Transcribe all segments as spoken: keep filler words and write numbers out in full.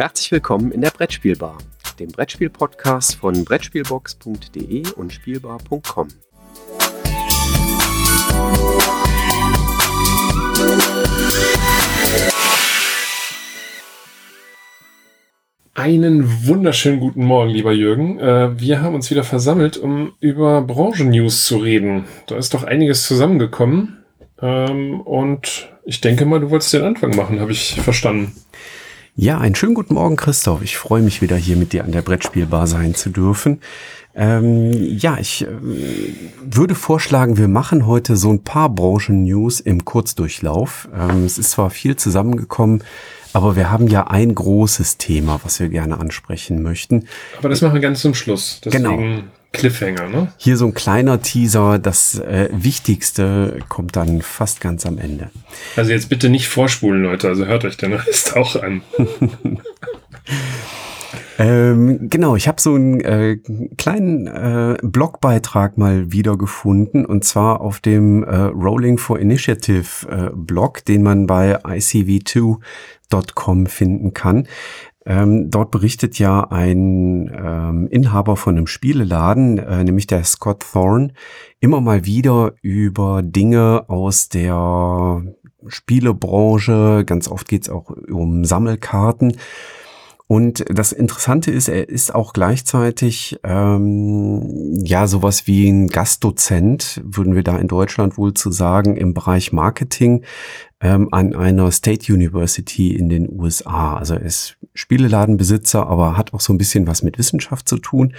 Herzlich willkommen in der Brettspielbar, dem Brettspiel-Podcast von brettspielbox punkt de und spielbar punkt com. Einen wunderschönen guten Morgen, lieber Jürgen. Wir haben uns wieder versammelt, um über Branchen-News zu reden. Da ist doch einiges zusammengekommen. Und ich denke mal, du wolltest den Anfang machen, habe ich verstanden. Ja, einen schönen guten Morgen, Christoph. Ich freue mich wieder, hier mit dir an der Brettspielbar sein zu dürfen. Ähm, ja, ich äh, würde vorschlagen, wir machen heute so ein paar Branchen-News im Kurzdurchlauf. Ähm, es ist zwar viel zusammengekommen, aber wir haben ja ein großes Thema, was wir gerne ansprechen möchten. Aber das machen wir ganz zum Schluss. Deswegen genau. Cliffhanger, ne? Hier so ein kleiner Teaser. Das äh, Wichtigste kommt dann fast ganz am Ende. Also jetzt bitte nicht vorspulen, Leute. Also hört euch den Rest auch an. Ähm, genau, ich habe so einen äh, kleinen äh, Blogbeitrag mal wieder gefunden, und zwar auf dem äh, Rolling for Initiative äh, Blog, den man bei i c v zwei punkt com finden kann. Ähm, dort berichtet ja ein ähm, Inhaber von einem Spieleladen, äh, nämlich der Scott Thorne, immer mal wieder über Dinge aus der Spielebranche. Ganz oft geht's auch um Sammelkarten. Und das Interessante ist, er ist auch gleichzeitig ähm, ja sowas wie ein Gastdozent, würden wir da in Deutschland wohl zu sagen, im Bereich Marketing ähm, an einer State University in den U S A. Also er ist Spieleladenbesitzer, aber hat auch so ein bisschen was mit Wissenschaft zu tun.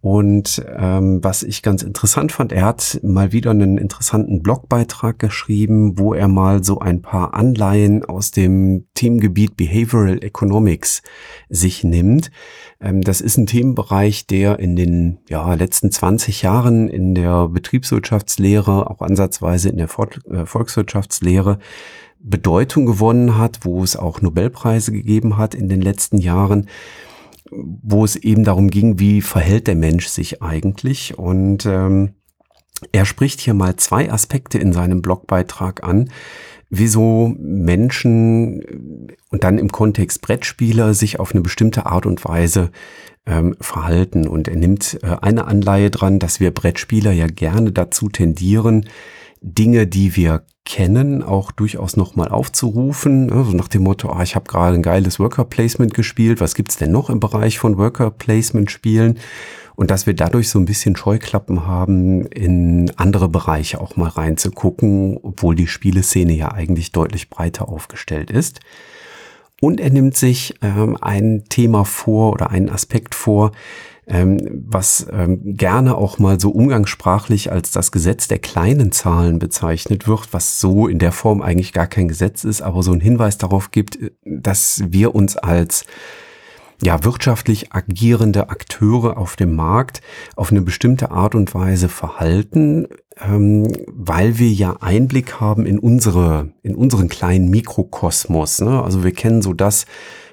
Und ähm, was ich ganz interessant fand, er hat mal wieder einen interessanten Blogbeitrag geschrieben, wo er mal so ein paar Anleihen aus dem Themengebiet Behavioral Economics sich nimmt. Ähm, das ist ein Themenbereich, der in den ja, letzten zwanzig Jahren in der Betriebswirtschaftslehre, auch ansatzweise in der Volkswirtschaftslehre, Bedeutung gewonnen hat, wo es auch Nobelpreise gegeben hat in den letzten Jahren, wo es eben darum ging, wie verhält der Mensch sich eigentlich. Und ähm, er spricht hier mal zwei Aspekte in seinem Blogbeitrag an, wieso Menschen und dann im Kontext Brettspieler sich auf eine bestimmte Art und Weise ähm, verhalten. Und er nimmt äh, eine Anleihe dran, dass wir Brettspieler ja gerne dazu tendieren, Dinge, die wir kennen, auch durchaus nochmal aufzurufen. So also nach dem Motto, ah, ich habe gerade ein geiles Worker Placement gespielt, was gibt's denn noch im Bereich von Worker Placement Spielen? Und dass wir dadurch so ein bisschen Scheuklappen haben, in andere Bereiche auch mal reinzugucken, obwohl die Spieleszene ja eigentlich deutlich breiter aufgestellt ist. Und er nimmt sich ähm, ein Thema vor oder einen Aspekt vor, Ähm, was ähm, gerne auch mal so umgangssprachlich als das Gesetz der kleinen Zahlen bezeichnet wird, was so in der Form eigentlich gar kein Gesetz ist, aber so ein Hinweis darauf gibt, dass wir uns als ja wirtschaftlich agierende Akteure auf dem Markt auf eine bestimmte Art und Weise verhalten, ähm, weil wir ja Einblick haben in unsere, in unseren kleinen Mikrokosmos, ne? Also wir kennen so das,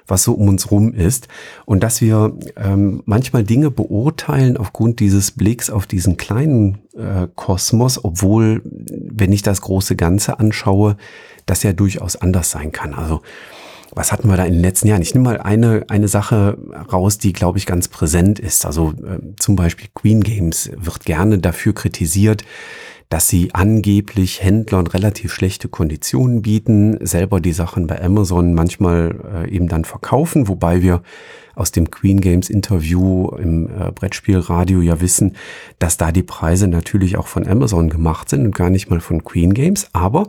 was so um uns rum ist, und dass wir ähm, manchmal Dinge beurteilen aufgrund dieses Blicks auf diesen kleinen äh, Kosmos, obwohl, wenn ich das große Ganze anschaue, das ja durchaus anders sein kann. Also was hatten wir da in den letzten Jahren? Ich nehme mal eine eine Sache raus, die, glaube ich, ganz präsent ist. Also äh, zum Beispiel Queen Games wird gerne dafür kritisiert, dass sie angeblich Händlern relativ schlechte Konditionen bieten, selber die Sachen bei Amazon manchmal äh, eben dann verkaufen, wobei wir aus dem Queen Games Interview im äh, Brettspielradio ja wissen, dass da die Preise natürlich auch von Amazon gemacht sind und gar nicht mal von Queen Games, aber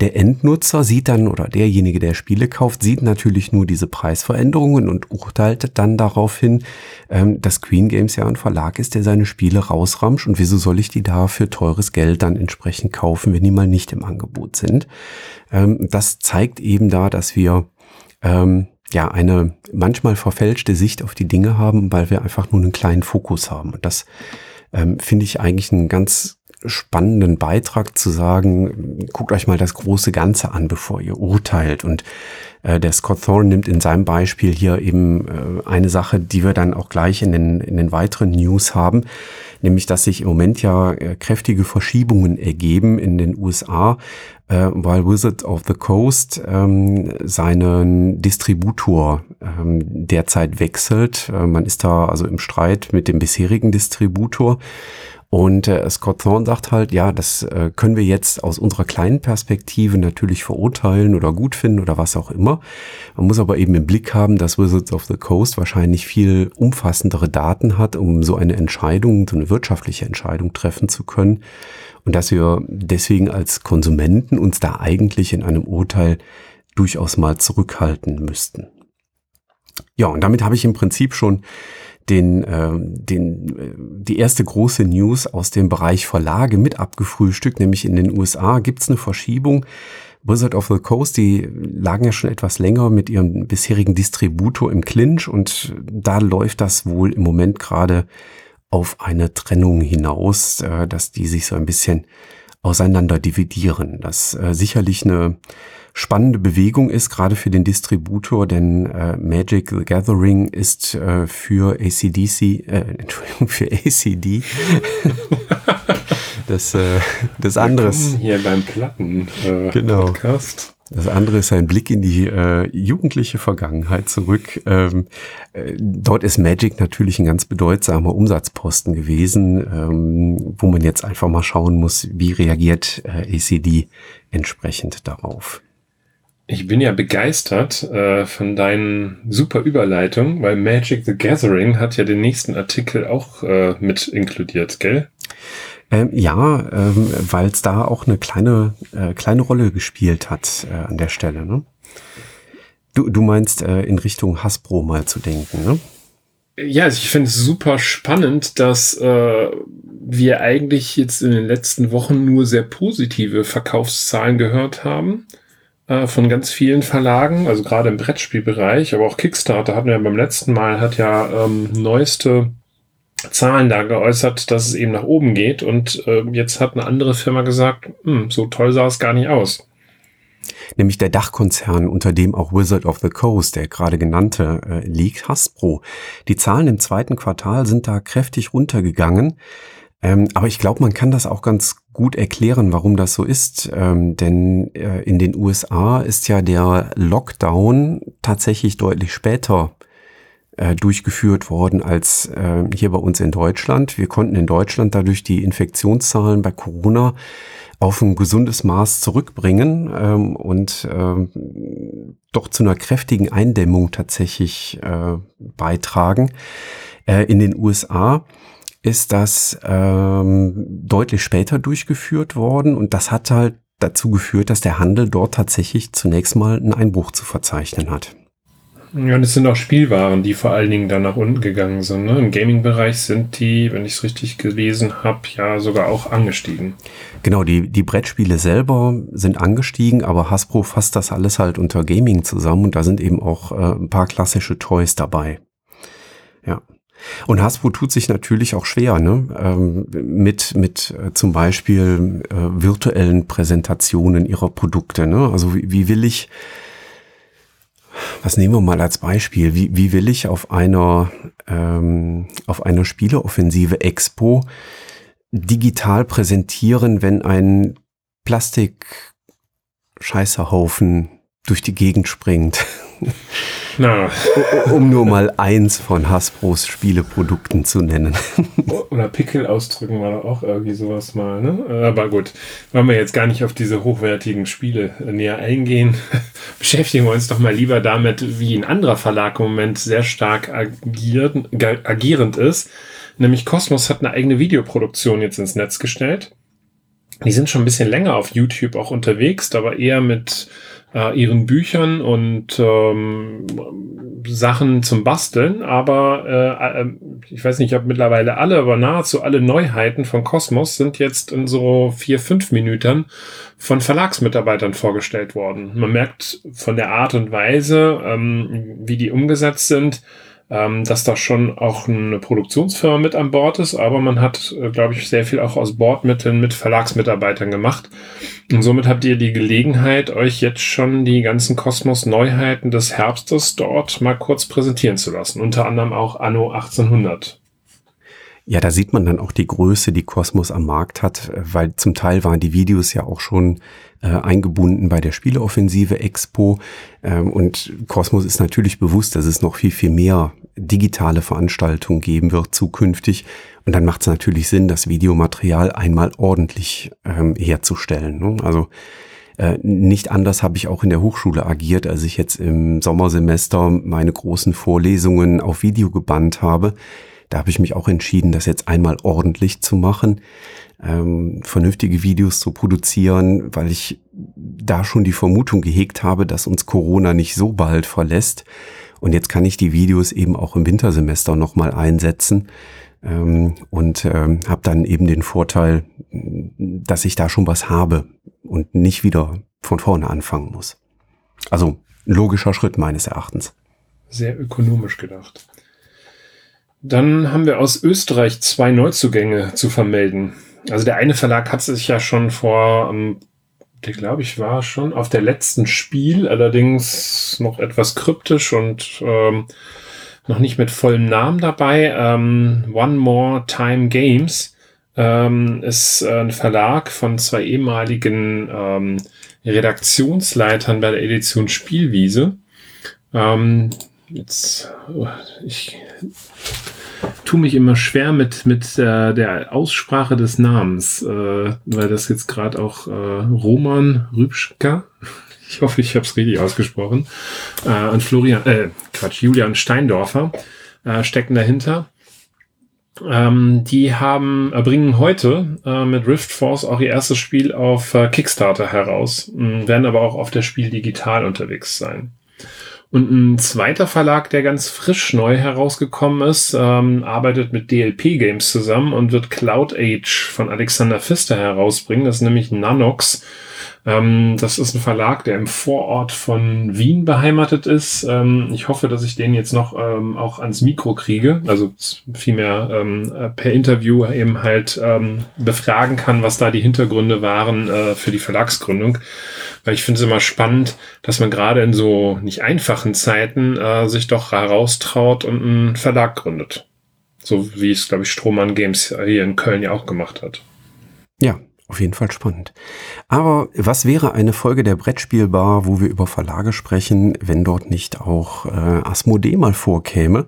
der Endnutzer sieht dann, oder derjenige, der Spiele kauft, sieht natürlich nur diese Preisveränderungen und urteilt dann darauf hin, ähm, dass Queen Games ja ein Verlag ist, der seine Spiele rausramscht, und wieso soll ich die da für teures Geld dann entsprechend kaufen, wenn die mal nicht im Angebot sind. Ähm, das zeigt eben da, dass wir ähm, ja eine manchmal verfälschte Sicht auf die Dinge haben, weil wir einfach nur einen kleinen Fokus haben, und das ähm, finde ich eigentlich einen ganz spannenden Beitrag, zu sagen, guckt euch mal das große Ganze an, bevor ihr urteilt. Und äh, der Scott Thorne nimmt in seinem Beispiel hier eben äh, eine Sache, die wir dann auch gleich in den, in den weiteren News haben, nämlich dass sich im Moment ja äh, kräftige Verschiebungen ergeben in den U S A, äh, weil Wizards of the Coast ähm, seinen Distributor ähm, derzeit wechselt. Äh, man ist da also im Streit mit dem bisherigen Distributor. Und äh, Scott Thorne sagt halt, ja, das äh, können wir jetzt aus unserer kleinen Perspektive natürlich verurteilen oder gut finden oder was auch immer. Man muss aber eben im Blick haben, dass Wizards of the Coast wahrscheinlich viel umfassendere Daten hat, um so eine Entscheidung, so eine wirtschaftliche Entscheidung treffen zu können. Und dass wir deswegen als Konsumenten uns da eigentlich in einem Urteil durchaus mal zurückhalten müssten. Ja, und damit habe ich im Prinzip schon den, äh, den, die erste große News aus dem Bereich Verlage mit abgefrühstückt, nämlich in den U S A gibt's eine Verschiebung. Wizards of the Coast, die lagen ja schon etwas länger mit ihrem bisherigen Distributor im Clinch und da läuft das wohl im Moment gerade auf eine Trennung hinaus, äh, dass die sich so ein bisschen auseinander dividieren. Das äh, sicherlich eine spannende Bewegung ist, gerade für den Distributor, denn äh, Magic the Gathering ist äh, für A C D C, äh, Entschuldigung, für A C D das, äh, das andere. Hier beim Platten äh, genau. Podcast. Das andere ist ein Blick in die äh, jugendliche Vergangenheit zurück. Ähm, äh, dort ist Magic natürlich ein ganz bedeutsamer Umsatzposten gewesen, ähm, wo man jetzt einfach mal schauen muss, wie reagiert äh, A C D entsprechend darauf. Ich bin ja begeistert äh, von deinen super Überleitungen, weil Magic the Gathering hat ja den nächsten Artikel auch äh, mit inkludiert, gell? Ähm, ja, ähm, weil es da auch eine kleine äh, kleine Rolle gespielt hat äh, an der Stelle. Ne? Du, du meinst äh, in Richtung Hasbro mal zu denken, ne? Ja, also ich finde es super spannend, dass äh, wir eigentlich jetzt in den letzten Wochen nur sehr positive Verkaufszahlen gehört haben äh, von ganz vielen Verlagen, also gerade im Brettspielbereich, aber auch Kickstarter hatten wir beim letzten Mal, hat ja ähm, neueste Zahlen da geäußert, dass es eben nach oben geht und äh, jetzt hat eine andere Firma gesagt, so toll sah es gar nicht aus. Nämlich der Dachkonzern, unter dem auch Wizards of the Coast, der gerade genannte, äh, liegt, Hasbro. Die Zahlen im zweiten Quartal sind da kräftig runtergegangen, ähm, aber ich glaube, man kann das auch ganz gut erklären, warum das so ist, ähm, denn äh, in den U S A ist ja der Lockdown tatsächlich deutlich später durchgeführt worden als äh, hier bei uns in Deutschland. Wir konnten in Deutschland dadurch die Infektionszahlen bei Corona auf ein gesundes Maß zurückbringen ähm, und ähm, doch zu einer kräftigen Eindämmung tatsächlich äh, beitragen. Äh, in den U S A ist das ähm, deutlich später durchgeführt worden und das hat halt dazu geführt, dass der Handel dort tatsächlich zunächst mal einen Einbruch zu verzeichnen hat. Ja, und es sind auch Spielwaren, die vor allen Dingen dann nach unten gegangen sind. Ne? Im Gaming-Bereich sind die, wenn ich es richtig gelesen habe, ja sogar auch angestiegen. Genau, die, die Brettspiele selber sind angestiegen, aber Hasbro fasst das alles halt unter Gaming zusammen und da sind eben auch äh, ein paar klassische Toys dabei. Ja. Und Hasbro tut sich natürlich auch schwer, ne? ähm, mit mit äh, zum Beispiel äh, virtuellen Präsentationen ihrer Produkte. Ne? Also wie, wie will ich... Was nehmen wir mal als Beispiel? Wie, wie will ich auf einer, ähm, auf einer Spieleoffensive Expo digital präsentieren, wenn ein Plastik-Scheißerhaufen durch die Gegend springt? Na. Um nur mal eins von Hasbros Spieleprodukten zu nennen. Oder Pickel ausdrücken war doch auch irgendwie sowas mal, ne? Aber gut, wollen wir jetzt gar nicht auf diese hochwertigen Spiele näher eingehen. Beschäftigen wir uns doch mal lieber damit, wie ein anderer Verlag im Moment sehr stark agiert, agierend ist. Nämlich Kosmos hat eine eigene Videoproduktion jetzt ins Netz gestellt. Die sind schon ein bisschen länger auf YouTube auch unterwegs, aber eher mit äh, ihren Büchern und ähm, Sachen zum Basteln. Aber äh, äh, ich weiß nicht, ob mittlerweile alle, aber nahezu alle Neuheiten von Kosmos sind jetzt in so vier, fünf Minütern von Verlagsmitarbeitern vorgestellt worden. Man merkt von der Art und Weise, ähm, wie die umgesetzt sind, ähm, dass da schon auch eine Produktionsfirma mit an Bord ist, aber man hat, äh, glaube ich, sehr viel auch aus Bordmitteln mit Verlagsmitarbeitern gemacht. Und somit habt ihr die Gelegenheit, euch jetzt schon die ganzen Kosmos-Neuheiten des Herbstes dort mal kurz präsentieren zu lassen. Unter anderem auch Anno achtzehnhundert. Ja, da sieht man dann auch die Größe, die Kosmos am Markt hat, weil zum Teil waren die Videos ja auch schon äh, eingebunden bei der Spieleoffensive Expo. Ähm, und Kosmos ist natürlich bewusst, dass es noch viel, viel mehr digitale Veranstaltungen geben wird zukünftig. Und dann macht es natürlich Sinn, das Videomaterial einmal ordentlich ähm, herzustellen, ne? Also äh, nicht anders habe ich auch in der Hochschule agiert, als ich jetzt im Sommersemester meine großen Vorlesungen auf Video gebannt habe. Da habe ich mich auch entschieden, das jetzt einmal ordentlich zu machen, ähm, vernünftige Videos zu produzieren, weil ich da schon die Vermutung gehegt habe, dass uns Corona nicht so bald verlässt. Und jetzt kann ich die Videos eben auch im Wintersemester nochmal einsetzen ähm, und ähm, habe dann eben den Vorteil, dass ich da schon was habe und nicht wieder von vorne anfangen muss. Also ein logischer Schritt meines Erachtens. Sehr ökonomisch gedacht. Dann haben wir aus Österreich zwei Neuzugänge zu vermelden. Also der eine Verlag hat sich ja schon vor, der glaube ich war schon auf der letzten Spiel, allerdings noch etwas kryptisch und ähm, noch nicht mit vollem Namen dabei. Ähm, One More Time Games ähm, ist ein Verlag von zwei ehemaligen ähm, Redaktionsleitern bei der Edition Spielwiese. Ähm, Jetzt, ich tue mich immer schwer mit, mit äh, der Aussprache des Namens, äh, weil das jetzt gerade auch äh, Roman Rübschka, ich hoffe, ich habe es richtig ausgesprochen, äh, und Florian, äh, Quatsch, Julian Steindorfer äh, stecken dahinter. Ähm, die haben, bringen heute äh, mit Rift Force auch ihr erstes Spiel auf äh, Kickstarter heraus, äh, werden aber auch auf der Spiel digital unterwegs sein. Und ein zweiter Verlag, der ganz frisch neu herausgekommen ist, ähm, arbeitet mit D L P Games zusammen und wird Cloud Age von Alexander Pfister herausbringen. Das ist nämlich Nanox. Ähm, das ist ein Verlag, der im Vorort von Wien beheimatet ist. Ähm, ich hoffe, dass ich den jetzt noch ähm, auch ans Mikro kriege. Also vielmehr ähm, per Interview eben halt ähm, befragen kann, was da die Hintergründe waren äh, für die Verlagsgründung. Weil ich finde es immer spannend, dass man gerade in so nicht einfachen Zeiten äh, sich doch heraustraut und einen Verlag gründet. So wie es, glaube ich, Strohmann Games hier in Köln ja auch gemacht hat. Ja, auf jeden Fall spannend. Aber was wäre eine Folge der Brettspielbar, wo wir über Verlage sprechen, wenn dort nicht auch äh, Asmodee mal vorkäme?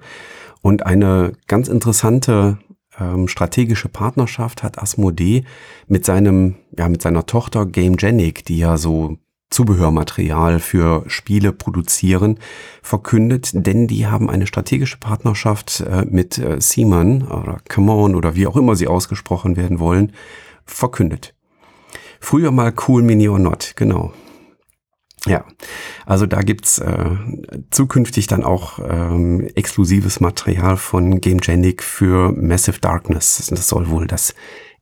Und eine ganz interessante Ähm, strategische Partnerschaft hat Asmodee mit seinem, ja, mit seiner Tochter Game Genic, die ja so Zubehörmaterial für Spiele produzieren, verkündet, denn die haben eine strategische Partnerschaft äh, mit äh, C M O N oder C M O N oder wie auch immer sie ausgesprochen werden wollen, verkündet. Früher mal Cool Mini or Not, genau. Ja, also da gibt's äh, zukünftig dann auch ähm, exklusives Material von Game Genic für Massive Darkness. Das soll wohl das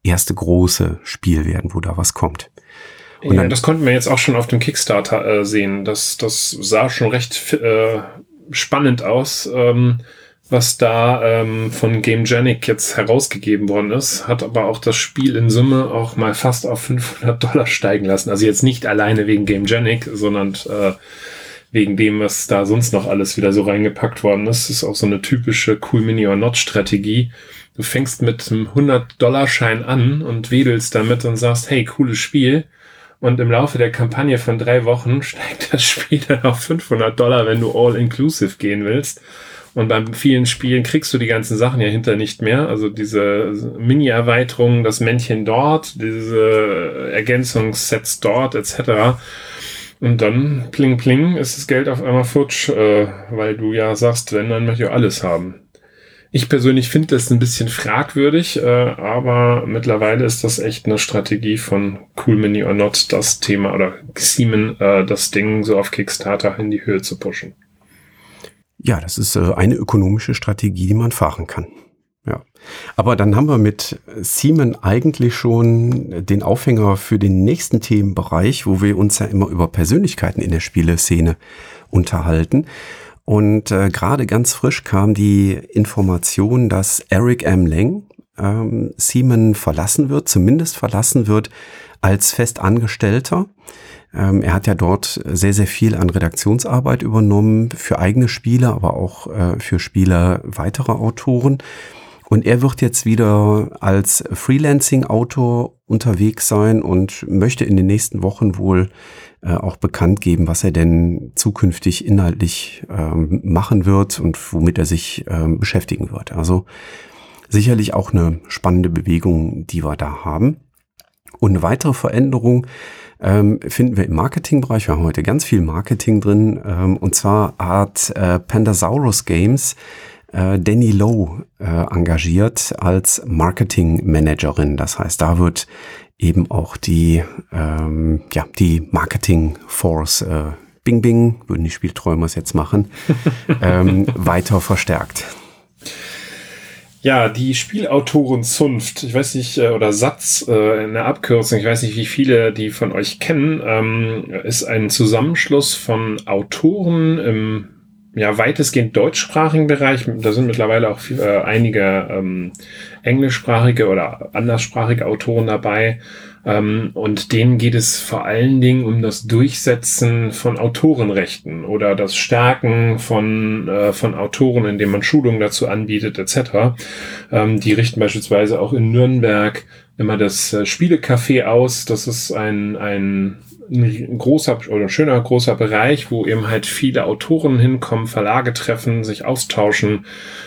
erste große Spiel werden, wo da was kommt. Und ja, dann, das konnten wir jetzt auch schon auf dem Kickstarter äh, sehen. Das, das sah schon recht äh, spannend aus, ähm, was da ähm, von Game Genic jetzt herausgegeben worden ist. Hat aber auch das Spiel in Summe auch mal fast auf fünfhundert Dollar steigen lassen. Also jetzt nicht alleine wegen Game Genic, sondern äh, wegen dem, was da sonst noch alles wieder so reingepackt worden ist. Das ist auch so eine typische Cool Mini or Not Strategie. Du fängst mit einem hundert Dollar Schein an und wedelst damit und sagst, hey, cooles Spiel. Und im Laufe der Kampagne von drei Wochen steigt das Spiel dann auf fünfhundert Dollar, wenn du all-inclusive gehen willst. Und bei vielen Spielen kriegst du die ganzen Sachen ja hinter nicht mehr. Also diese Mini-Erweiterungen, das Männchen dort, diese Ergänzungssets dort, et cetera. Und dann, pling, pling, ist das Geld auf einmal futsch, äh, weil du ja sagst, wenn, dann möchte ich auch alles haben. Ich persönlich finde das ein bisschen fragwürdig, äh, aber mittlerweile ist das echt eine Strategie von Cool Mini or Not, das Thema, oder Xemen, äh, das Ding so auf Kickstarter in die Höhe zu pushen. Ja, das ist eine ökonomische Strategie, die man fahren kann. Ja. Aber dann haben wir mit C M O N eigentlich schon den Aufhänger für den nächsten Themenbereich, wo wir uns ja immer über Persönlichkeiten in der Spieleszene unterhalten. Und äh, gerade ganz frisch kam die Information, dass Eric M. Lang ähm, C M O N verlassen wird, zumindest verlassen wird als Festangestellter. Ähm, er hat ja dort sehr, sehr viel an Redaktionsarbeit übernommen, für eigene Spiele, aber auch äh, für Spiele weiterer Autoren. Und er wird jetzt wieder als Freelancing-Autor unterwegs sein und möchte in den nächsten Wochen wohl äh, auch bekannt geben, was er denn zukünftig inhaltlich ähm, machen wird und womit er sich ähm, beschäftigen wird. Also sicherlich auch eine spannende Bewegung, die wir da haben. Und eine weitere Veränderung ähm, finden wir im Marketingbereich. Wir haben heute ganz viel Marketing drin. Ähm, und zwar hat äh, Pandasaurus Games Danny Lowe äh, engagiert als Marketing-Managerin. Das heißt, da wird eben auch die, ähm, ja, die Marketing-Force, äh, Bing Bing, würden die Spielträumer es jetzt machen, ähm, weiter verstärkt. Ja, die Spielautorenzunft, ich weiß nicht, oder Satz äh, in der Abkürzung, ich weiß nicht, wie viele die von euch kennen, ähm, ist ein Zusammenschluss von Autoren im ja, weitestgehend deutschsprachigen Bereich. Da sind mittlerweile auch viel, äh, einige ähm, englischsprachige oder anderssprachige Autoren dabei. Ähm, und denen geht es vor allen Dingen um das Durchsetzen von Autorenrechten oder das Stärken von äh, von Autoren, indem man Schulungen dazu anbietet, et cetera. Ähm, die richten beispielsweise auch in Nürnberg immer das äh, Spielecafé aus. Das ist ein ein ein großer oder ein schöner großer Bereich, wo eben halt viele Autoren hinkommen, Verlage treffen, sich austauschen.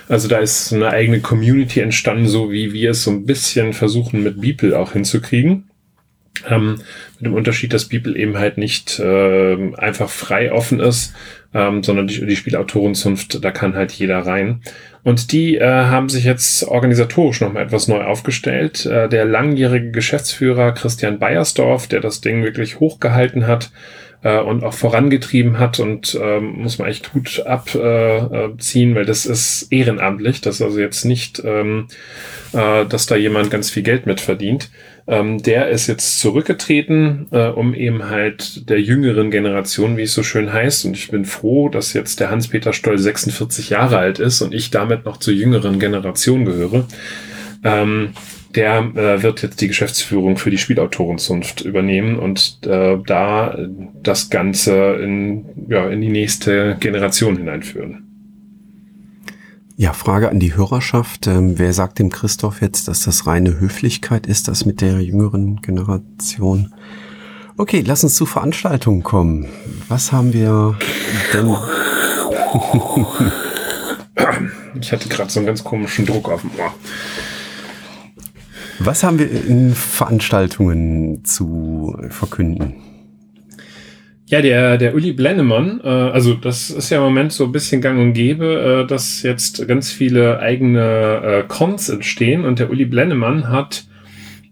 Also da ist eine eigene Community entstanden, so wie wir es so ein bisschen versuchen mit Beeple auch hinzukriegen. Ähm, mit dem Unterschied, dass Beeple eben halt nicht äh, einfach frei offen ist, ähm, sondern die, die Spielautorenzunft, da kann halt jeder rein. Und die äh, haben sich jetzt organisatorisch nochmal etwas neu aufgestellt. Äh, der langjährige Geschäftsführer Christian Beiersdorf, der das Ding wirklich hochgehalten hat äh, und auch vorangetrieben hat, und äh, muss man echt Hut abziehen, äh, weil das ist ehrenamtlich. Das ist also jetzt nicht, ähm, äh, dass da jemand ganz viel Geld mit verdient. Ähm, der ist jetzt zurückgetreten, äh, um eben halt der jüngeren Generation, wie es so schön heißt. Und ich bin froh, dass jetzt der Hans-Peter Stoll sechsundvierzig Jahre alt ist und ich damit noch zur jüngeren Generation gehöre. Ähm, der äh, wird jetzt die Geschäftsführung für die Spielautorenzunft übernehmen und äh, da das Ganze in, ja, in die nächste Generation hineinführen. Ja, Frage an die Hörerschaft. Ähm, wer sagt dem Christoph jetzt, dass das reine Höflichkeit ist, das mit der jüngeren Generation? Okay, lass uns zu Veranstaltungen kommen. Was haben wir denn? Ich hatte gerade so einen ganz komischen Druck auf dem Ohr. Was haben wir in Veranstaltungen zu verkünden? Ja, der der Uli Blennemann, äh, also das ist ja im Moment so ein bisschen gang und gäbe, äh, dass jetzt ganz viele eigene äh, Cons entstehen, und der Uli Blennemann hat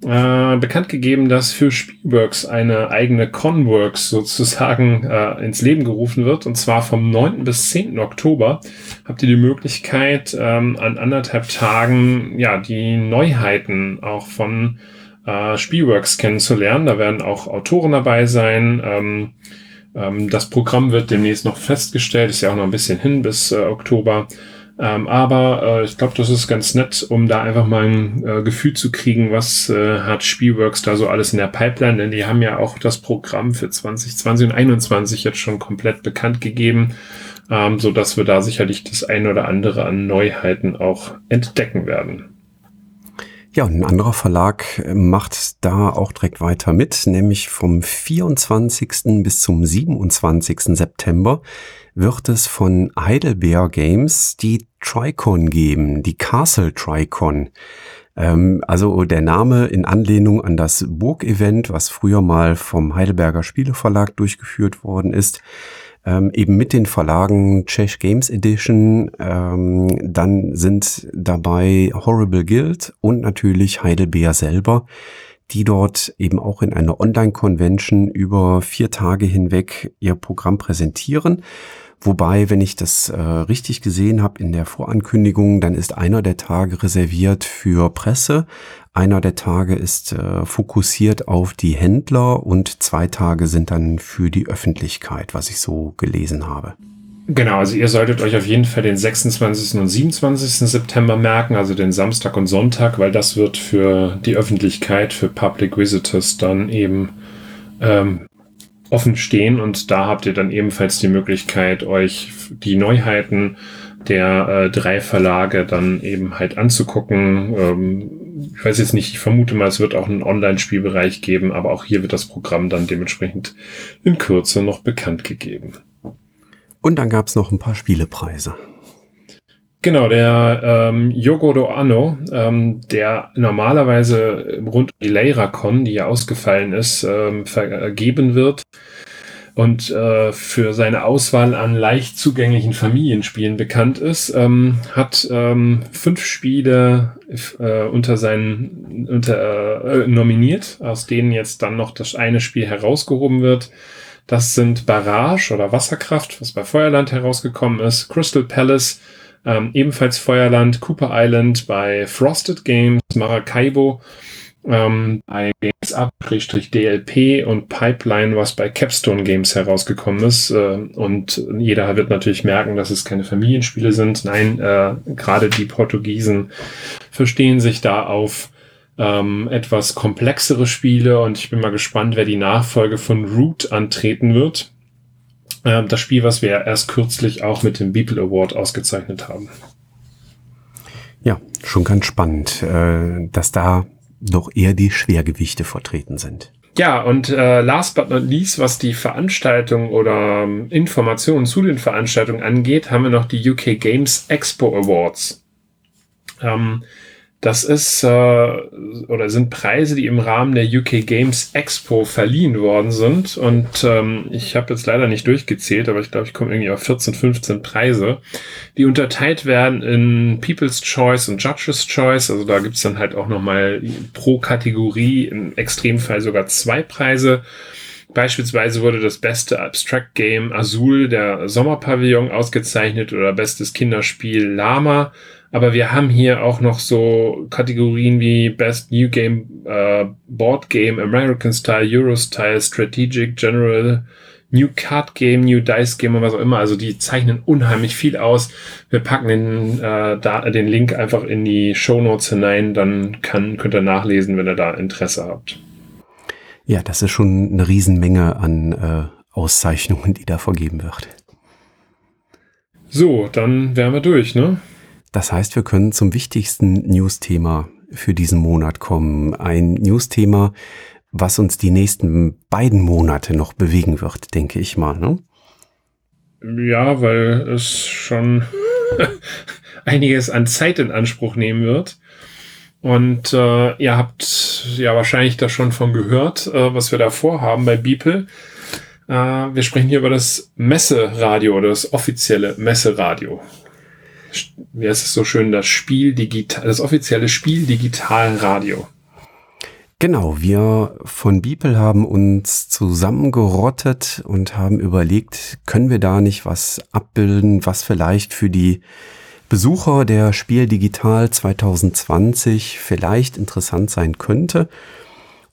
äh, bekannt gegeben, dass für Spielworks eine eigene Conworks sozusagen äh, ins Leben gerufen wird, und zwar vom neunten bis zehnten Oktober habt ihr die Möglichkeit, ähm, an anderthalb Tagen ja die Neuheiten auch von äh, Spielworks kennenzulernen. Da werden auch Autoren dabei sein, ähm, das Programm wird demnächst noch festgestellt, ist ja auch noch ein bisschen hin bis äh, Oktober. Ähm, aber äh, ich glaube, das ist ganz nett, um da einfach mal ein äh, Gefühl zu kriegen, was äh, hat Spielworks da so alles in der Pipeline, denn die haben ja auch das Programm für zwanzig zwanzig und einundzwanzig jetzt schon komplett bekannt gegeben, ähm, sodass wir da sicherlich das ein oder andere an Neuheiten auch entdecken werden. Ja, und ein anderer Verlag macht da auch direkt weiter mit, nämlich vom vierundzwanzigsten bis zum siebenundzwanzigsten September wird es von Heidelberg Games die Tricon geben, die Castle Tricon. Ähm, also der Name in Anlehnung an das Burg-Event, was früher mal vom Heidelberger Spieleverlag durchgeführt worden ist. Ähm, eben mit den Verlagen Czech Games Edition, ähm, dann sind dabei Horrible Guild und natürlich Heidelbeer selber, die dort eben auch in einer Online-Convention über vier Tage hinweg ihr Programm präsentieren. Wobei, wenn ich das äh, richtig gesehen habe in der Vorankündigung, dann ist einer der Tage reserviert für Presse, einer der Tage ist äh, fokussiert auf die Händler und zwei Tage sind dann für die Öffentlichkeit, was ich so gelesen habe. Genau, also ihr solltet euch auf jeden Fall den sechsundzwanzigsten und siebenundzwanzigsten September merken, also den Samstag und Sonntag, weil das wird für die Öffentlichkeit, für Public Visitors dann eben ähm, offen stehen, und da habt ihr dann ebenfalls die Möglichkeit, euch die Neuheiten der äh, drei Verlage dann eben halt anzugucken. Ähm, ich weiß jetzt nicht, ich vermute mal, es wird auch einen Online-Spielbereich geben, aber auch hier wird das Programm dann dementsprechend in Kürze noch bekannt gegeben. Und dann gab es noch ein paar Spielepreise. Genau, der ähm, Yogodo Anno, ähm, der normalerweise rund um die Leiracon, die ja ausgefallen ist, ähm, vergeben wird. Und äh, für seine Auswahl an leicht zugänglichen Familienspielen bekannt ist, ähm, hat ähm, fünf Spiele äh, unter seinen unter, äh, nominiert, aus denen jetzt dann noch das eine Spiel herausgehoben wird. Das sind Barrage oder Wasserkraft, was bei Feuerland herausgekommen ist, Crystal Palace, ähm, ebenfalls Feuerland, Cooper Island bei Frosted Games, Maracaibo ähm, bei Games Up, D L P und Pipeline, was bei Capstone Games herausgekommen ist. Äh, und jeder wird natürlich merken, dass es keine Familienspiele sind. Nein, äh, gerade die Portugiesen verstehen sich da auf Ähm, etwas komplexere Spiele, und ich bin mal gespannt, wer die Nachfolge von Root antreten wird. Ähm, das Spiel, was wir erst kürzlich auch mit dem Beeple Award ausgezeichnet haben. Ja, schon ganz spannend, äh, dass da doch eher die Schwergewichte vertreten sind. Ja, und äh, last but not least, was die Veranstaltung oder ähm, Informationen zu den Veranstaltungen angeht, haben wir noch die U K Games Expo Awards. Ähm, Das ist äh, oder sind Preise, die im Rahmen der U K Games Expo verliehen worden sind. Und ähm, ich habe jetzt leider nicht durchgezählt, aber ich glaube, ich komme irgendwie auf vierzehn, fünfzehn Preise, die unterteilt werden in People's Choice und Judges' Choice. Also da gibt's dann halt auch nochmal pro Kategorie im Extremfall sogar zwei Preise. Beispielsweise wurde das beste Abstract Game Azul, der Sommerpavillon, ausgezeichnet oder bestes Kinderspiel Lama. Aber wir haben hier auch noch so Kategorien wie Best New Game, äh, Board Game, American Style, Euro Style, Strategic, General, New Card Game, New Dice Game und was auch immer. Also die zeichnen unheimlich viel aus. Wir packen den, äh, da, den Link einfach in die Shownotes hinein, dann kann, könnt ihr nachlesen, wenn ihr da Interesse habt. Ja, das ist schon eine Riesenmenge an äh, Auszeichnungen, die da vergeben wird. So, dann wären wir durch, ne? Das heißt, wir können zum wichtigsten News-Thema für diesen Monat kommen. Ein News-Thema, was uns die nächsten beiden Monate noch bewegen wird, denke ich mal, ne? Ja, weil es schon einiges an Zeit in Anspruch nehmen wird. Und äh, ihr habt ja wahrscheinlich da schon von gehört, äh, was wir da vorhaben bei Beeple. Äh, wir sprechen hier über das Messeradio oder das offizielle Messeradio. Wie heißt es so schön, das Spiel Digital, das offizielle Spiel Digital Radio. Genau, wir von Beeple haben uns zusammengerottet und haben überlegt, können wir da nicht was abbilden, was vielleicht für die Besucher der Spiel Digital zwanzig zwanzig vielleicht interessant sein könnte.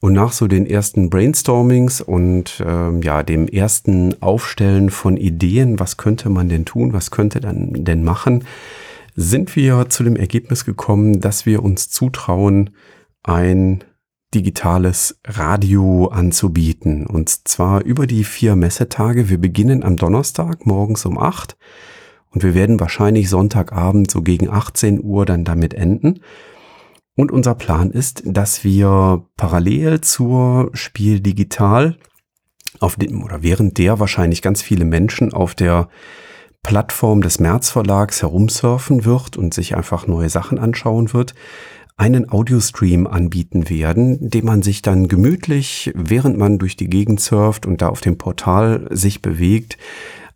Und nach so den ersten Brainstormings und ähm, ja dem ersten Aufstellen von Ideen, was könnte man denn tun, was könnte dann denn machen, sind wir zu dem Ergebnis gekommen, dass wir uns zutrauen, ein digitales Radio anzubieten. Und zwar über die vier Messetage. Wir beginnen am Donnerstag morgens um acht. Und wir werden wahrscheinlich Sonntagabend so gegen achtzehn Uhr dann damit enden. Und unser Plan ist, dass wir parallel zur Spiel Digital auf dem oder während der wahrscheinlich ganz viele Menschen auf der Plattform des Merz Verlags herumsurfen wird und sich einfach neue Sachen anschauen wird, einen Audiostream anbieten werden, den man sich dann gemütlich, während man durch die Gegend surft und da auf dem Portal sich bewegt,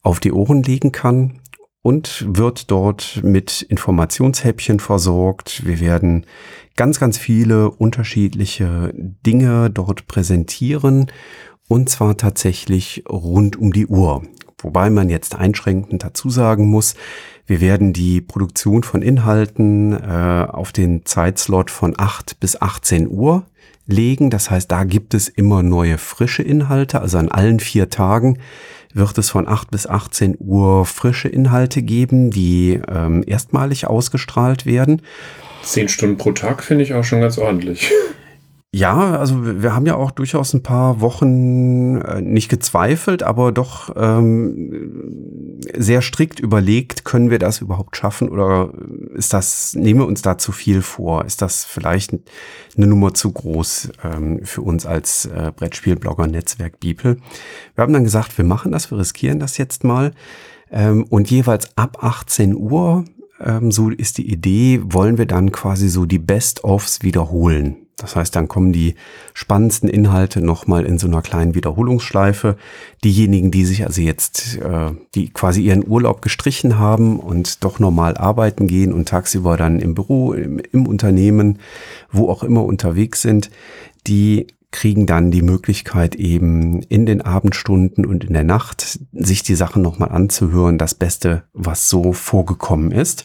auf die Ohren legen kann. Und wird dort mit Informationshäppchen versorgt. Wir werden ganz, ganz viele unterschiedliche Dinge dort präsentieren. Und zwar tatsächlich rund um die Uhr. Wobei man jetzt einschränkend dazu sagen muss, wir werden die Produktion von Inhalten äh, auf den Zeitslot von acht bis achtzehn Uhr legen. Das heißt, da gibt es immer neue frische Inhalte. Also an allen vier Tagen wird es von acht bis achtzehn Uhr frische Inhalte geben, die ähm, erstmalig ausgestrahlt werden. Zehn Stunden pro Tag finde ich auch schon ganz ordentlich. Ja, also wir haben ja auch durchaus ein paar Wochen äh, nicht gezweifelt, aber doch ähm, sehr strikt überlegt, können wir das überhaupt schaffen oder ist das, nehmen wir uns da zu viel vor? Ist das vielleicht eine Nummer zu groß ähm, für uns als äh, Brettspielblogger-Netzwerk Beeple? Wir haben dann gesagt, wir machen das, wir riskieren das jetzt mal ähm, und jeweils ab achtzehn Uhr, ähm, so ist die Idee, wollen wir dann quasi so die Best-ofs wiederholen. Das heißt, dann kommen die spannendsten Inhalte nochmal in so einer kleinen Wiederholungsschleife. Diejenigen, die sich also jetzt, äh, die quasi ihren Urlaub gestrichen haben und doch normal arbeiten gehen und tagsüber dann im Büro, im, im Unternehmen, wo auch immer unterwegs sind, die kriegen dann die Möglichkeit eben in den Abendstunden und in der Nacht sich die Sachen nochmal anzuhören, das Beste, was so vorgekommen ist.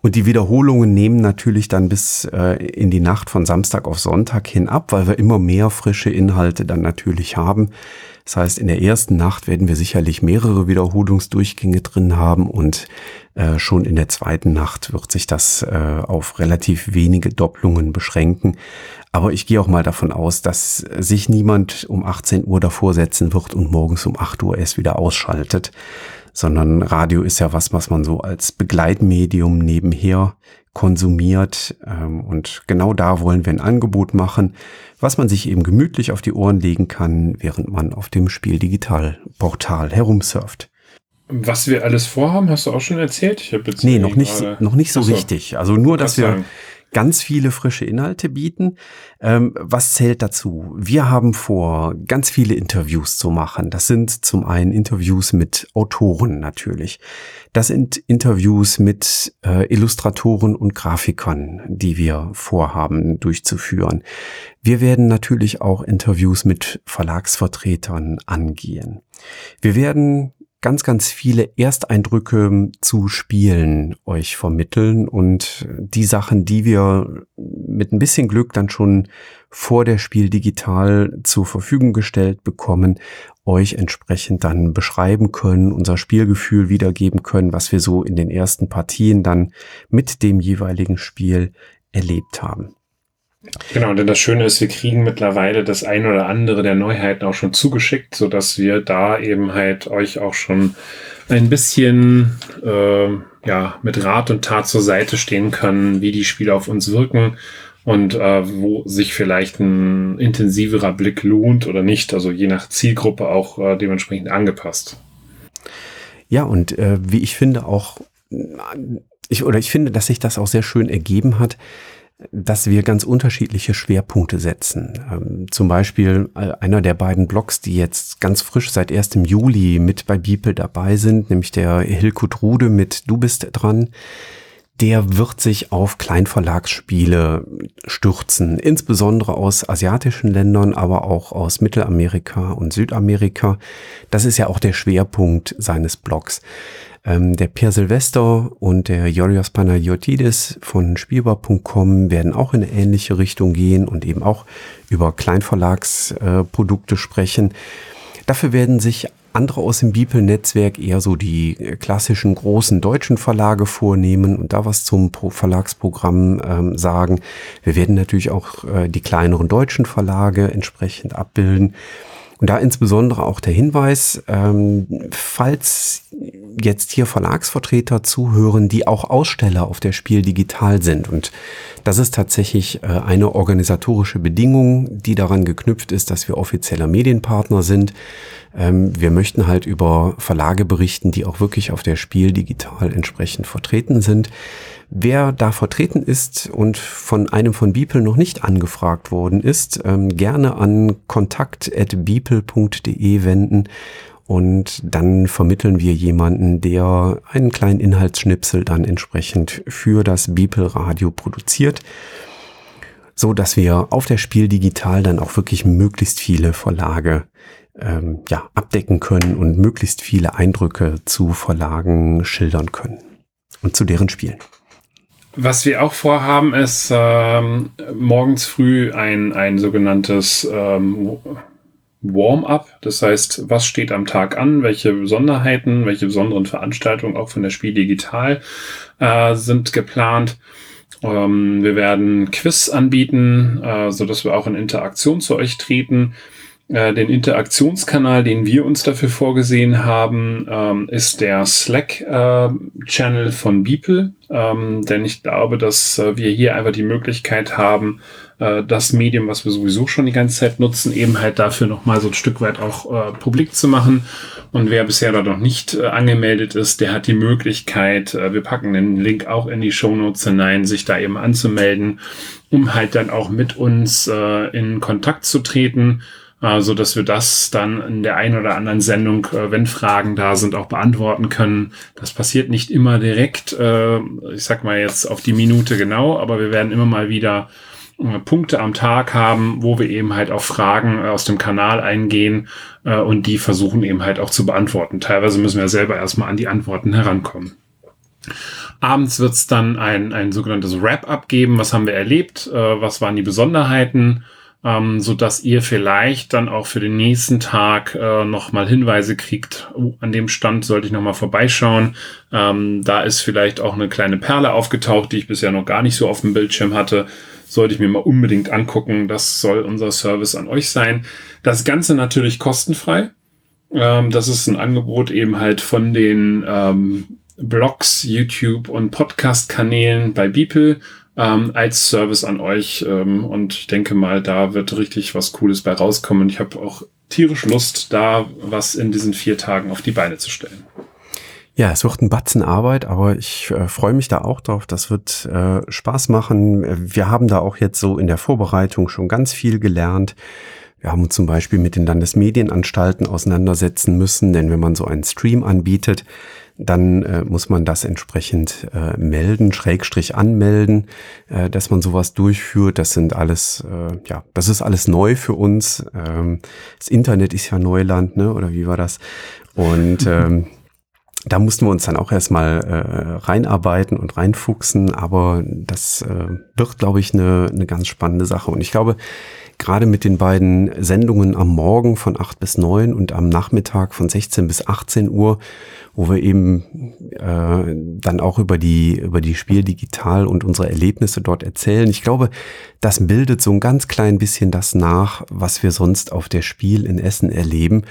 Und die Wiederholungen nehmen natürlich dann bis äh, in die Nacht von Samstag auf Sonntag hin ab, weil wir immer mehr frische Inhalte dann natürlich haben. Das heißt, in der ersten Nacht werden wir sicherlich mehrere Wiederholungsdurchgänge drin haben und äh, schon in der zweiten Nacht wird sich das äh, auf relativ wenige Doppelungen beschränken. Aber ich gehe auch mal davon aus, dass sich niemand um achtzehn Uhr davor setzen wird und morgens um acht Uhr erst wieder ausschaltet. Sondern Radio ist ja was, was man so als Begleitmedium nebenher konsumiert. Und genau da wollen wir ein Angebot machen, was man sich eben gemütlich auf die Ohren legen kann, während man auf dem Spiel Digital Portal herumsurft. Was wir alles vorhaben, hast du auch schon erzählt? Ich hab jetzt nee, noch nicht, noch nicht so Achso. richtig. Also nur, dass wir sagen. ganz viele frische Inhalte bieten. Ähm, was zählt dazu? Wir haben vor, ganz viele Interviews zu machen. Das sind zum einen Interviews mit Autoren natürlich. Das sind Interviews mit äh, Illustratoren und Grafikern, die wir vorhaben durchzuführen. Wir werden natürlich auch Interviews mit Verlagsvertretern angehen. Wir werden ganz, ganz viele Ersteindrücke zu Spielen euch vermitteln und die Sachen, die wir mit ein bisschen Glück dann schon vor der Spiel Digital zur Verfügung gestellt bekommen, euch entsprechend dann beschreiben können, unser Spielgefühl wiedergeben können, was wir so in den ersten Partien dann mit dem jeweiligen Spiel erlebt haben. Genau, denn das Schöne ist, wir kriegen mittlerweile das ein oder andere der Neuheiten auch schon zugeschickt, sodass wir da eben halt euch auch schon ein bisschen äh, ja, mit Rat und Tat zur Seite stehen können, wie die Spiele auf uns wirken und äh, wo sich vielleicht ein intensiverer Blick lohnt oder nicht, also je nach Zielgruppe auch äh, dementsprechend angepasst. Ja, und äh, wie ich finde auch, ich, oder ich finde, dass sich das auch sehr schön ergeben hat, dass wir ganz unterschiedliche Schwerpunkte setzen. Ähm, zum Beispiel äh, einer der beiden Blogs, die jetzt ganz frisch seit ersten Juli mit bei Beeple dabei sind, nämlich der Hilko Trude mit Du bist dran, der wird sich auf Kleinverlagsspiele stürzen, insbesondere aus asiatischen Ländern, aber auch aus Mittelamerika und Südamerika. Das ist ja auch der Schwerpunkt seines Blogs. Der Pierre Silvester und der Yorios Panagiotidis von spielbar Punkt com werden auch in eine ähnliche Richtung gehen und eben auch über Kleinverlagsprodukte sprechen. Dafür werden sich andere aus dem Beeple-Netzwerk eher so die klassischen großen deutschen Verlage vornehmen und da was zum Verlagsprogramm ähm, sagen. Wir werden natürlich auch äh, die kleineren deutschen Verlage entsprechend abbilden. Und da insbesondere auch der Hinweis, ähm, falls jetzt hier Verlagsvertreter zuhören, die auch Aussteller auf der Spiel Digital sind. Und das ist tatsächlich äh, eine organisatorische Bedingung, die daran geknüpft ist, dass wir offizieller Medienpartner sind. Ähm, wir möchten halt über Verlage berichten, die auch wirklich auf der Spiel Digital entsprechend vertreten sind. Wer da vertreten ist und von einem von Beeple noch nicht angefragt worden ist, ähm, gerne an kontakt at beeple punkt de wenden und dann vermitteln wir jemanden, der einen kleinen Inhaltsschnipsel dann entsprechend für das Beeple-Radio produziert, so dass wir auf der Spiel Digital dann auch wirklich möglichst viele Verlage ähm, ja, abdecken können und möglichst viele Eindrücke zu Verlagen schildern können und zu deren Spielen. Was wir auch vorhaben, ist ähm, morgens früh ein, ein sogenanntes ähm, Warm-up. Das heißt, was steht am Tag an, welche Besonderheiten, welche besonderen Veranstaltungen auch von der Spiel Digital äh, sind geplant. Ähm, wir werden Quiz anbieten, äh, sodass wir auch in Interaktion zu euch treten. Äh, den Interaktionskanal, den wir uns dafür vorgesehen haben, ähm, ist der Slack-Channel äh, von Beeple. Ähm, denn ich glaube, dass äh, wir hier einfach die Möglichkeit haben, äh, das Medium, was wir sowieso schon die ganze Zeit nutzen, eben halt dafür nochmal so ein Stück weit auch äh, publik zu machen. Und wer bisher da noch nicht äh, angemeldet ist, der hat die Möglichkeit, äh, wir packen den Link auch in die Shownotes hinein, sich da eben anzumelden, um halt dann auch mit uns äh, in Kontakt zu treten, äh, so dass wir das dann in der einen oder anderen Sendung, äh, wenn Fragen da sind, auch beantworten können. Das passiert nicht immer direkt, äh, ich sag mal jetzt auf die Minute genau, aber wir werden immer mal wieder äh, Punkte am Tag haben, wo wir eben halt auf Fragen äh, aus dem Kanal eingehen äh, und die versuchen eben halt auch zu beantworten. Teilweise müssen wir selber erstmal an die Antworten herankommen. Abends wird es dann ein, ein sogenanntes Wrap-up geben. Was haben wir erlebt? Äh, was waren die Besonderheiten? Ähm, so dass ihr vielleicht dann auch für den nächsten Tag äh, nochmal Hinweise kriegt, oh, an dem Stand sollte ich nochmal vorbeischauen. Ähm, da ist vielleicht auch eine kleine Perle aufgetaucht, die ich bisher noch gar nicht so auf dem Bildschirm hatte. Sollte ich mir mal unbedingt angucken. Das soll unser Service an euch sein. Das Ganze natürlich kostenfrei. Ähm, das ist ein Angebot eben halt von den ähm, Blogs, YouTube und Podcast-Kanälen bei Beeple. Ähm, als Service an euch ähm, und ich denke mal, da wird richtig was Cooles bei rauskommen. Ich habe auch tierisch Lust, da was in diesen vier Tagen auf die Beine zu stellen. Ja, es wird ein Batzen Arbeit, aber ich äh, freue mich da auch drauf. Das wird äh, Spaß machen. Wir haben da auch jetzt so in der Vorbereitung schon ganz viel gelernt. Wir haben uns zum Beispiel mit den Landesmedienanstalten auseinandersetzen müssen, denn wenn man so einen Stream anbietet, dann äh, muss man das entsprechend äh, melden, Schrägstrich anmelden, äh, dass man sowas durchführt. Das sind alles, äh, ja, das ist alles neu für uns. Ähm, das Internet ist ja Neuland, ne? Oder wie war das? Und ähm, da mussten wir uns dann auch erstmal äh, reinarbeiten und reinfuchsen. Aber das äh, wird, glaube ich, eine eine ganz spannende Sache. Und ich glaube, gerade mit den beiden Sendungen am Morgen von acht bis neun und am Nachmittag von sechzehn bis achtzehn Uhr, wo wir eben äh, dann auch über die über die Spiel Digital und unsere Erlebnisse dort erzählen. Ich glaube, das bildet so ein ganz klein bisschen das nach, was wir sonst auf der Spiel in Essen erleben,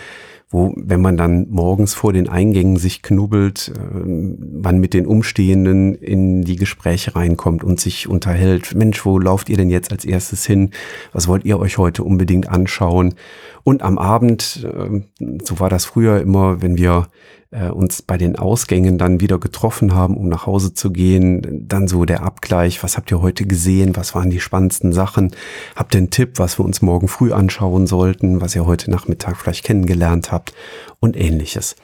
wo, wenn man dann morgens vor den Eingängen sich knubbelt, äh, man mit den Umstehenden in die Gespräche reinkommt und sich unterhält. Mensch, wo lauft ihr denn jetzt als erstes hin? Was wollt ihr euch heute unbedingt anschauen? Und am Abend, äh, so war das früher immer, wenn wir äh, uns bei den Ausgängen dann wieder getroffen haben, um nach Hause zu gehen, dann so der Abgleich, was habt ihr heute gesehen, was waren die spannendsten Sachen, habt ihr einen Tipp, was wir uns morgen früh anschauen sollten, was ihr heute Nachmittag vielleicht kennengelernt habt und ähnliches.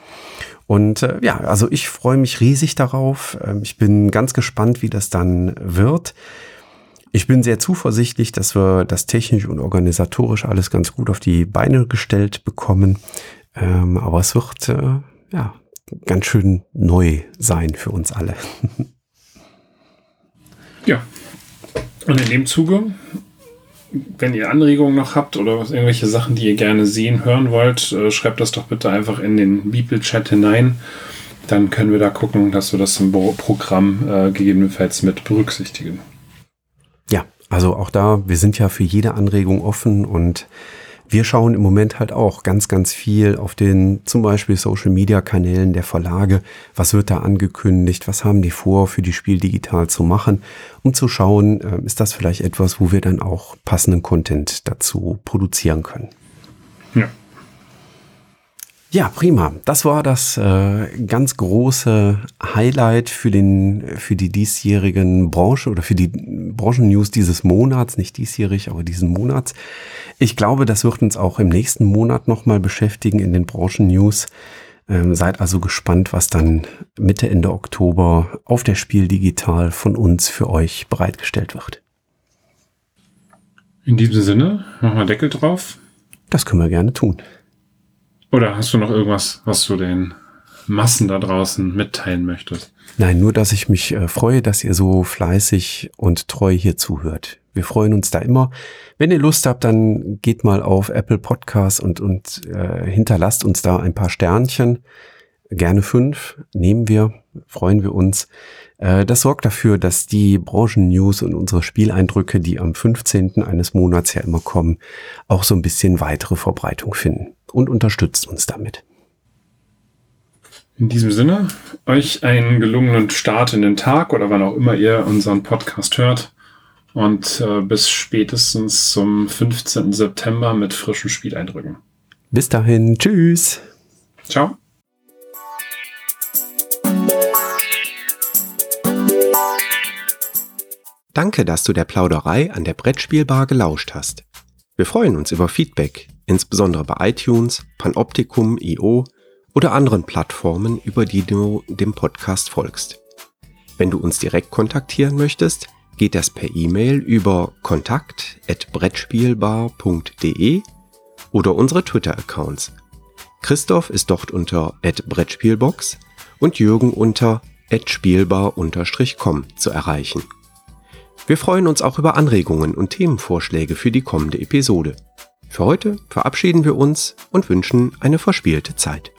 Und äh, ja, also ich freue mich riesig darauf, ähm, ich bin ganz gespannt, wie das dann wird. Ich bin sehr zuversichtlich, dass wir das technisch und organisatorisch alles ganz gut auf die Beine gestellt bekommen. Ähm, aber es wird äh, ja ganz schön neu sein für uns alle. Ja, und in dem Zuge, wenn ihr Anregungen noch habt oder irgendwelche Sachen, die ihr gerne sehen, hören wollt, äh, schreibt das doch bitte einfach in den Beeple-Chat hinein. Dann können wir da gucken, dass wir das im Programm äh, gegebenenfalls mit berücksichtigen. Ja, also auch da, wir sind ja für jede Anregung offen und wir schauen im Moment halt auch ganz, ganz viel auf den zum Beispiel Social-Media-Kanälen der Verlage. Was wird da angekündigt? Was haben die vor, für die Spiel digital zu machen? Um zu schauen, ist das vielleicht etwas, wo wir dann auch passenden Content dazu produzieren können. Ja. Ja, prima. Das war das äh, ganz große Highlight für den für die diesjährigen Branche oder für die Branchennews dieses Monats, nicht diesjährig, aber diesen Monats. Ich glaube, das wird uns auch im nächsten Monat nochmal beschäftigen in den Branchennews. Ähm, seid also gespannt, was dann Mitte, Ende Oktober auf der Spiel Digital von uns für euch bereitgestellt wird. In diesem Sinne, nochmal Deckel drauf. Das können wir gerne tun. Oder hast du noch irgendwas, was du den Massen da draußen mitteilen möchtest. Nein, nur, dass ich mich äh, freue, dass ihr so fleißig und treu hier zuhört. Wir freuen uns da immer. Wenn ihr Lust habt, dann geht mal auf Apple Podcasts und, und äh, hinterlasst uns da ein paar Sternchen. Gerne fünf, nehmen wir, freuen wir uns. Äh, das sorgt dafür, dass die Branchen-News und unsere Spieleindrücke, die am fünfzehnten eines Monats ja immer kommen, auch so ein bisschen weitere Verbreitung finden, und unterstützt uns damit. In diesem Sinne, euch einen gelungenen Start in den Tag oder wann auch immer ihr unseren Podcast hört. Und äh, bis spätestens zum fünfzehnten September mit frischen Spieleindrücken. Bis dahin. Tschüss. Ciao. Danke, dass du der Plauderei an der Brettspielbar gelauscht hast. Wir freuen uns über Feedback, insbesondere bei iTunes, Panoptikum, i o oder anderen Plattformen, über die du dem Podcast folgst. Wenn du uns direkt kontaktieren möchtest, geht das per E-Mail über kontakt at brettspielbar punkt de oder unsere Twitter-Accounts. Christoph ist dort unter at brettspielbox und Jürgen unter at spielbar punkt com zu erreichen. Wir freuen uns auch über Anregungen und Themenvorschläge für die kommende Episode. Für heute verabschieden wir uns und wünschen eine verspielte Zeit.